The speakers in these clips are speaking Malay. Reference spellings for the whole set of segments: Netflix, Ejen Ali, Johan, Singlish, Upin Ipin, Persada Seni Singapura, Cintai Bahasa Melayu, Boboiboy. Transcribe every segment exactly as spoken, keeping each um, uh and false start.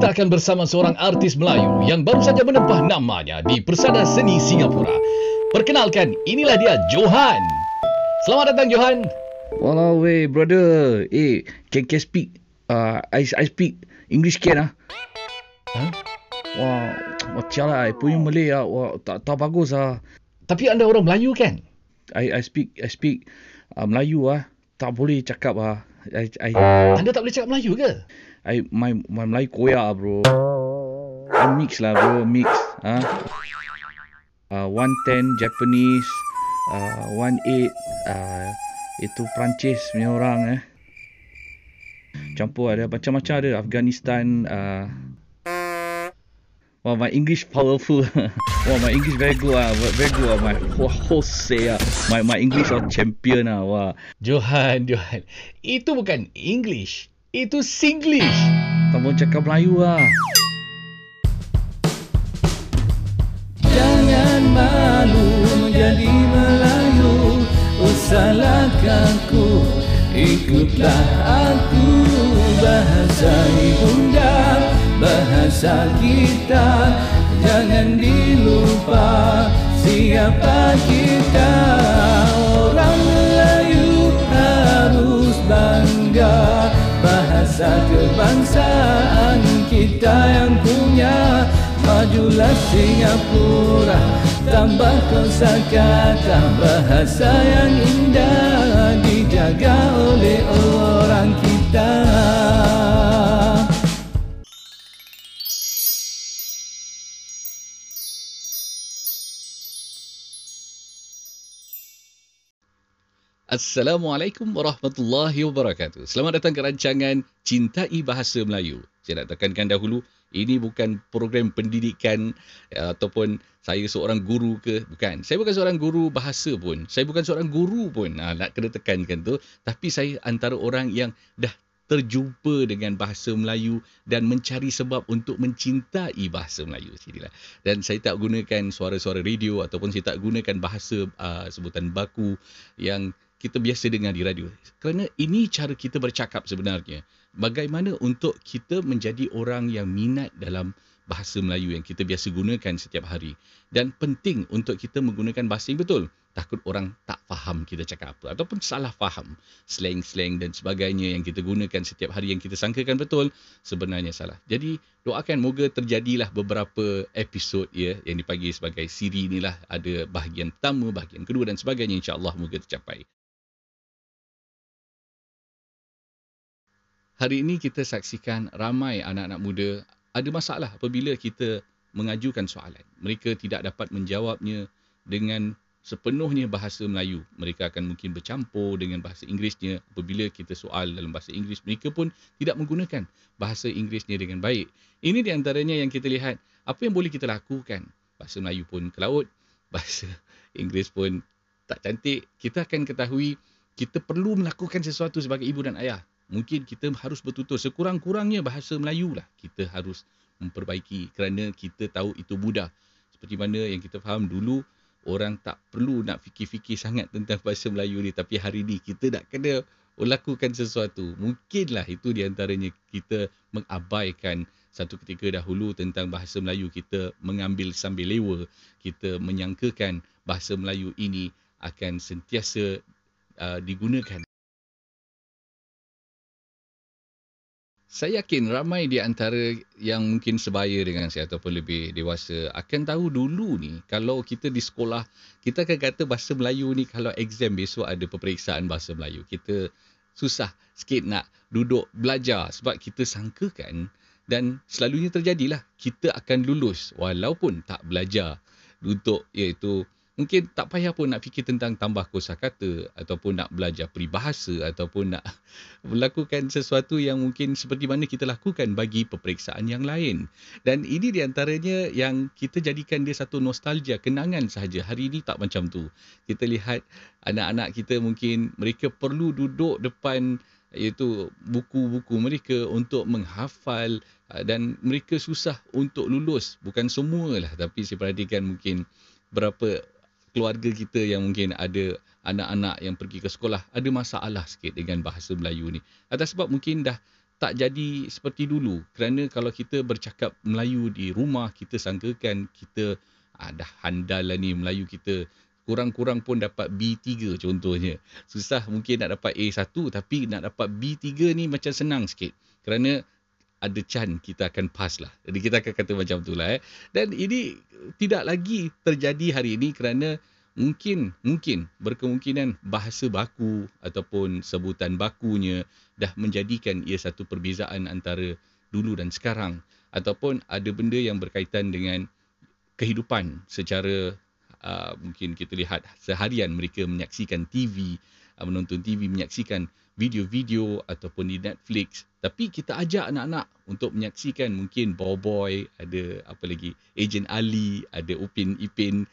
kita akan bersama seorang artis Melayu yang baru saja menempah namanya di Persada Seni Singapura. Perkenalkan, inilah dia Johan. Selamat datang Johan. Walau weh brother, eh can can speak uh, I I speak English can ah. Ha? Wah, macam lah I punya Malay ah. Wah, tak tak bagus ah. Tapi anda orang Melayu kan? I I speak I speak uh, Melayu ah. Tak boleh cakap ah. I, I Anda tak boleh cakap Melayu ke? I my my Melayu koyak bro. I mix lah bro, mix ah. Uh, one ten Japanese, uh, one eight uh, itu Perancis punya orang eh. Campur ada macam-macam ada Afghanistan. Uh. Wah, wow, my English powerful. Wah, wow, my English very good ah, very good ah. My Jose ah, my my English are champion ah. Wah. Wow. Johan, Johan, itu bukan English, itu Singlish. Kamu cakap Melayu ah. Jadi Melayu, usahkan ku, ikutlah aku. Bahasa ibunda, bahasa kita, jangan dilupa siapa kita. Orang Melayu harus bangga, bahasa kebangsaan kita yang punya. Majulah Singapura, tambah kosakata bahasa yang indah, dijaga oleh orang kita. Assalamualaikum warahmatullahi wabarakatuh. Selamat datang ke rancangan Cintai Bahasa Melayu. Saya nak tekankan dahulu, ini bukan program pendidikan ataupun saya seorang guru ke. Bukan. Saya bukan seorang guru bahasa pun. Saya bukan seorang guru pun. Ha, nak kena tekankan tu. Tapi saya antara orang yang dah terjumpa dengan bahasa Melayu dan mencari sebab untuk mencintai bahasa Melayu. Inilah. Dan saya tak gunakan suara-suara radio ataupun saya tak gunakan bahasa uh, sebutan baku yang kita biasa dengar di radio. Kerana ini cara kita bercakap sebenarnya. Bagaimana untuk kita menjadi orang yang minat dalam bahasa Melayu yang kita biasa gunakan setiap hari. Dan penting untuk kita menggunakan bahasa yang betul. Takut orang tak faham kita cakap apa. Ataupun salah faham. Slang-slang dan sebagainya yang kita gunakan setiap hari yang kita sangkakan betul, sebenarnya salah. Jadi doakan moga terjadilah beberapa episod ya, yang dipanggil sebagai siri inilah. Ada bahagian pertama, bahagian kedua dan sebagainya. InsyaAllah moga tercapai. Hari ini kita saksikan ramai anak-anak muda ada masalah apabila kita mengajukan soalan. Mereka tidak dapat menjawabnya dengan sepenuhnya bahasa Melayu. Mereka akan mungkin bercampur dengan bahasa Inggerisnya. Apabila kita soal dalam bahasa Inggeris, mereka pun tidak menggunakan bahasa Inggerisnya dengan baik. Ini di antaranya yang kita lihat. Apa yang boleh kita lakukan? Bahasa Melayu pun ke laut, bahasa Inggeris pun tak cantik. Kita akan ketahui kita perlu melakukan sesuatu sebagai ibu dan ayah. Mungkin kita harus bertutur sekurang-kurangnya bahasa Melayu lah. Kita harus memperbaiki kerana kita tahu itu mudah. Seperti mana yang kita faham dulu, orang tak perlu nak fikir-fikir sangat tentang bahasa Melayu ni. Tapi hari ni kita nak kena lakukan sesuatu. Mungkinlah itu di antaranya kita mengabaikan satu ketika dahulu tentang bahasa Melayu. Kita mengambil sambil lewa. Kita menyangkakan bahasa Melayu ini akan sentiasa uh, digunakan. Saya yakin ramai di antara yang mungkin sebaya dengan saya ataupun lebih dewasa akan tahu dulu ni kalau kita di sekolah, kita akan kata bahasa Melayu ni kalau exam besok ada peperiksaan bahasa Melayu. Kita susah sikit nak duduk belajar sebab kita sangkakan dan selalunya terjadilah kita akan lulus walaupun tak belajar untuk iaitu mungkin tak payah pun nak fikir tentang tambah kosakata ataupun nak belajar peribahasa ataupun nak melakukan sesuatu yang mungkin seperti mana kita lakukan bagi peperiksaan yang lain. Dan ini di antaranya yang kita jadikan dia satu nostalgia, kenangan sahaja. Hari ini tak macam tu. Kita lihat anak-anak kita mungkin mereka perlu duduk depan iaitu buku-buku mereka untuk menghafal dan mereka susah untuk lulus. Bukan semualah tapi saya perhatikan mungkin berapa keluarga kita yang mungkin ada anak-anak yang pergi ke sekolah ada masalah sikit dengan bahasa Melayu ni. Atas sebab mungkin dah tak jadi seperti dulu. Kerana kalau kita bercakap Melayu di rumah, kita sangkakan kita ah, dah handal lah ni Melayu kita. Kurang-kurang pun dapat B tiga contohnya. Susah mungkin nak dapat A satu, tapi nak dapat B tiga ni macam senang sikit. Kerana ada chance kita akan pass lah. Jadi kita akan kata macam tu lah. Eh. Dan ini tidak lagi terjadi hari ini kerana mungkin, mungkin berkemungkinan bahasa baku ataupun sebutan bakunya dah menjadikan ia satu perbezaan antara dulu dan sekarang. Ataupun ada benda yang berkaitan dengan kehidupan secara uh, mungkin kita lihat seharian mereka menyaksikan T V, uh, menonton T V, menyaksikan video-video ataupun di Netflix. Tapi kita ajak anak-anak untuk menyaksikan mungkin Boboiboy, ada apa lagi, Ejen Ali, ada Upin Ipin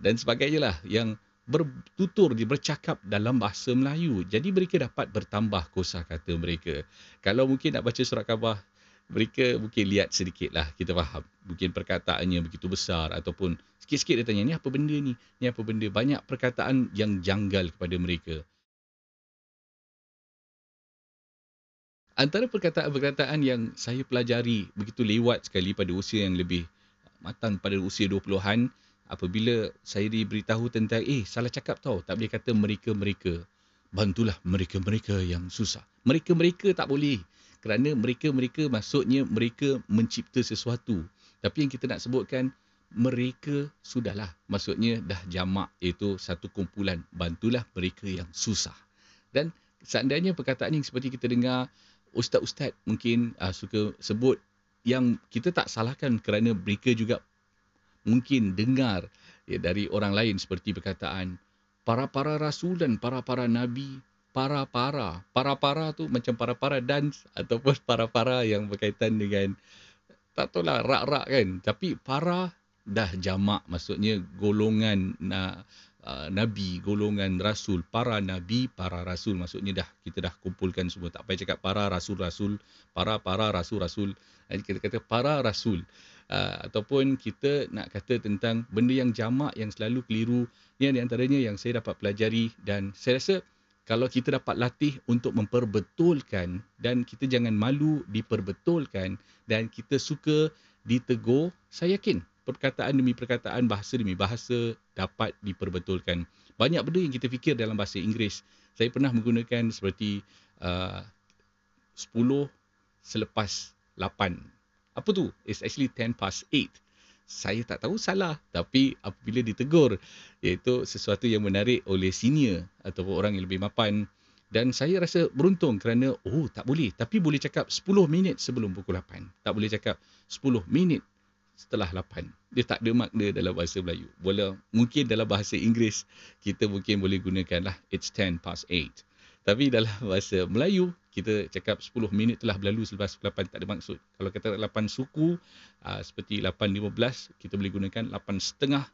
dan sebagainya lah yang bertutur, dia bercakap dalam bahasa Melayu. Jadi mereka dapat bertambah kosakata mereka. Kalau mungkin nak baca surat khabar, mereka mungkin lihat sedikit lah, kita faham. Mungkin perkataannya begitu besar ataupun sikit-sikit dia tanya, ni apa benda ni? Ni apa benda? Banyak perkataan yang janggal kepada mereka. Antara perkataan-perkataan yang saya pelajari begitu lewat sekali pada usia yang lebih matang, pada usia dua puluhan, apabila saya diberitahu tentang, eh salah cakap tau, tak boleh kata mereka-mereka. Bantulah mereka-mereka yang susah. Mereka-mereka tak boleh. Kerana mereka-mereka maksudnya mereka mencipta sesuatu. Tapi yang kita nak sebutkan, mereka sudahlah. Maksudnya dah jamak, iaitu satu kumpulan. Bantulah mereka yang susah. Dan seandainya perkataan yang seperti kita dengar, ustaz-ustaz mungkin uh, suka sebut, yang kita tak salahkan kerana mereka juga mungkin dengar ya, dari orang lain, seperti perkataan para-para rasul dan para-para nabi. Para-para, para-para tu macam para-para dance ataupun para-para yang berkaitan dengan tak tahulah rak-rak kan, tapi para dah jamak, maksudnya golongan na, uh, nabi, golongan rasul, para nabi, para rasul, maksudnya dah kita dah kumpulkan semua, tak payah cakap para rasul-rasul, para-para rasul-rasul, kita kata para rasul. Uh, ataupun kita nak kata tentang benda yang jamak yang selalu keliru, ni di antaranya yang saya dapat pelajari. Dan saya rasa kalau kita dapat latih untuk memperbetulkan dan kita jangan malu diperbetulkan dan kita suka ditegur, saya yakin perkataan demi perkataan, bahasa demi bahasa dapat diperbetulkan. Banyak benda yang kita fikir dalam bahasa Inggeris. Saya pernah menggunakan seperti uh, sepuluh selepas lapan. Apa tu? It's actually ten past eight. Saya tak tahu salah. Tapi apabila ditegur, iaitu sesuatu yang menarik oleh senior ataupun orang yang lebih mapan. Dan saya rasa beruntung kerana, oh tak boleh. Tapi boleh cakap sepuluh minit sebelum pukul lapan. Tak boleh cakap sepuluh minit setelah lapan. Dia tak ada makna dalam bahasa Melayu. Bola, mungkin dalam bahasa Inggeris, kita mungkin boleh gunakanlah it's ten past eight. Tapi dalam bahasa Melayu, kita cakap sepuluh minit telah berlalu selepas lapan, tak ada maksud. Kalau kata lapan suku, aa, seperti lapan lima belas, kita boleh gunakan lapan setengah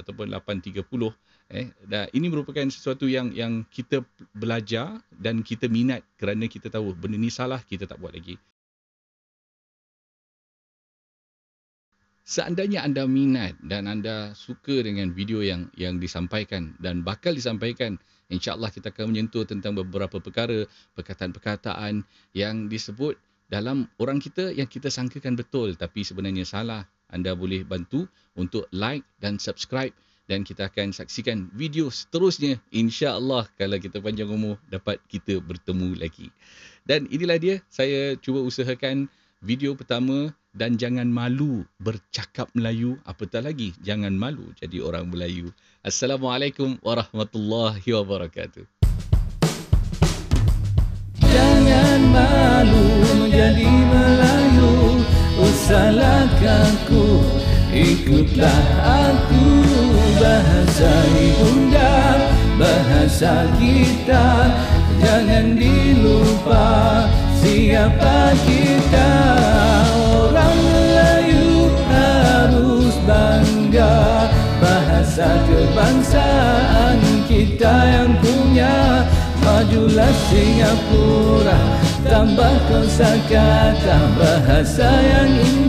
ataupun lapan tiga puluh. Eh, dah, ini merupakan sesuatu yang yang kita belajar dan kita minat kerana kita tahu benda ni salah, kita tak buat lagi. Seandainya anda minat dan anda suka dengan video yang yang disampaikan dan bakal disampaikan, insya-Allah kita akan menyentuh tentang beberapa perkara, perkataan-perkataan yang disebut dalam orang kita yang kita sangkakan betul tapi sebenarnya salah. Anda boleh bantu untuk like dan subscribe dan kita akan saksikan video seterusnya, insya-Allah kalau kita panjang umur dapat kita bertemu lagi. Dan inilah dia, saya cuba usahakan video pertama. Dan jangan malu bercakap Melayu, apatah lagi jangan malu jadi orang Melayu. Assalamualaikum warahmatullahi wabarakatuh. Jangan malu menjadi Melayu, oh salahkanku, ikutlah aku. Bahasa ibunda, bahasa kita, jangan dilupa siapa kita. Orang Melayu harus bangga, bahasa kebangsaan kita yang punya. Majulah Singapura, tambah kosakata bahasa yang